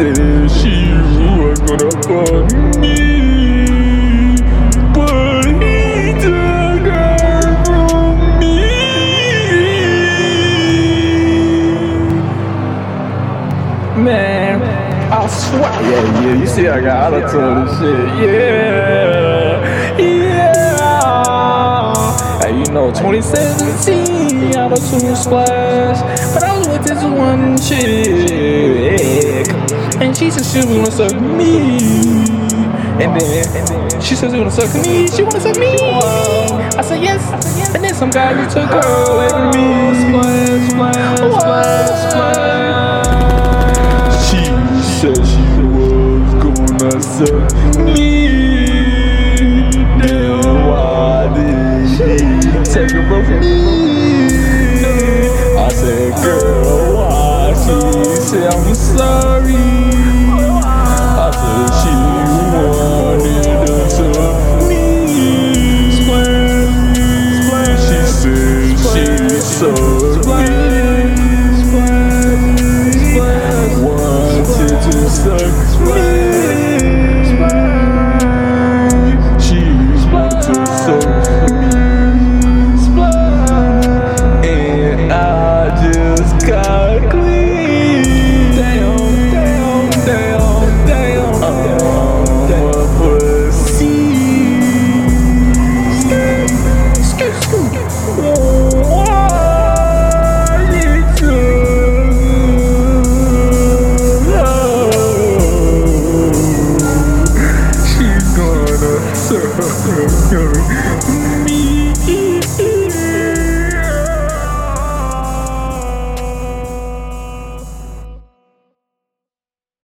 said she was gonna fuck me, but he took her from me. Man, I swear, yeah, you see I got autotune and shit, yeah. And you know, 2017, autotune splash, but I was with this one chick, and she said she was gonna suck me, and then she said she was gonna suck me, she wanna suck me. I said yes, and then some guy just took her away from me. Splash. She said she was gonna suck me. Then why did she take her away from me? I said, girl, why? She said I'm sorry. So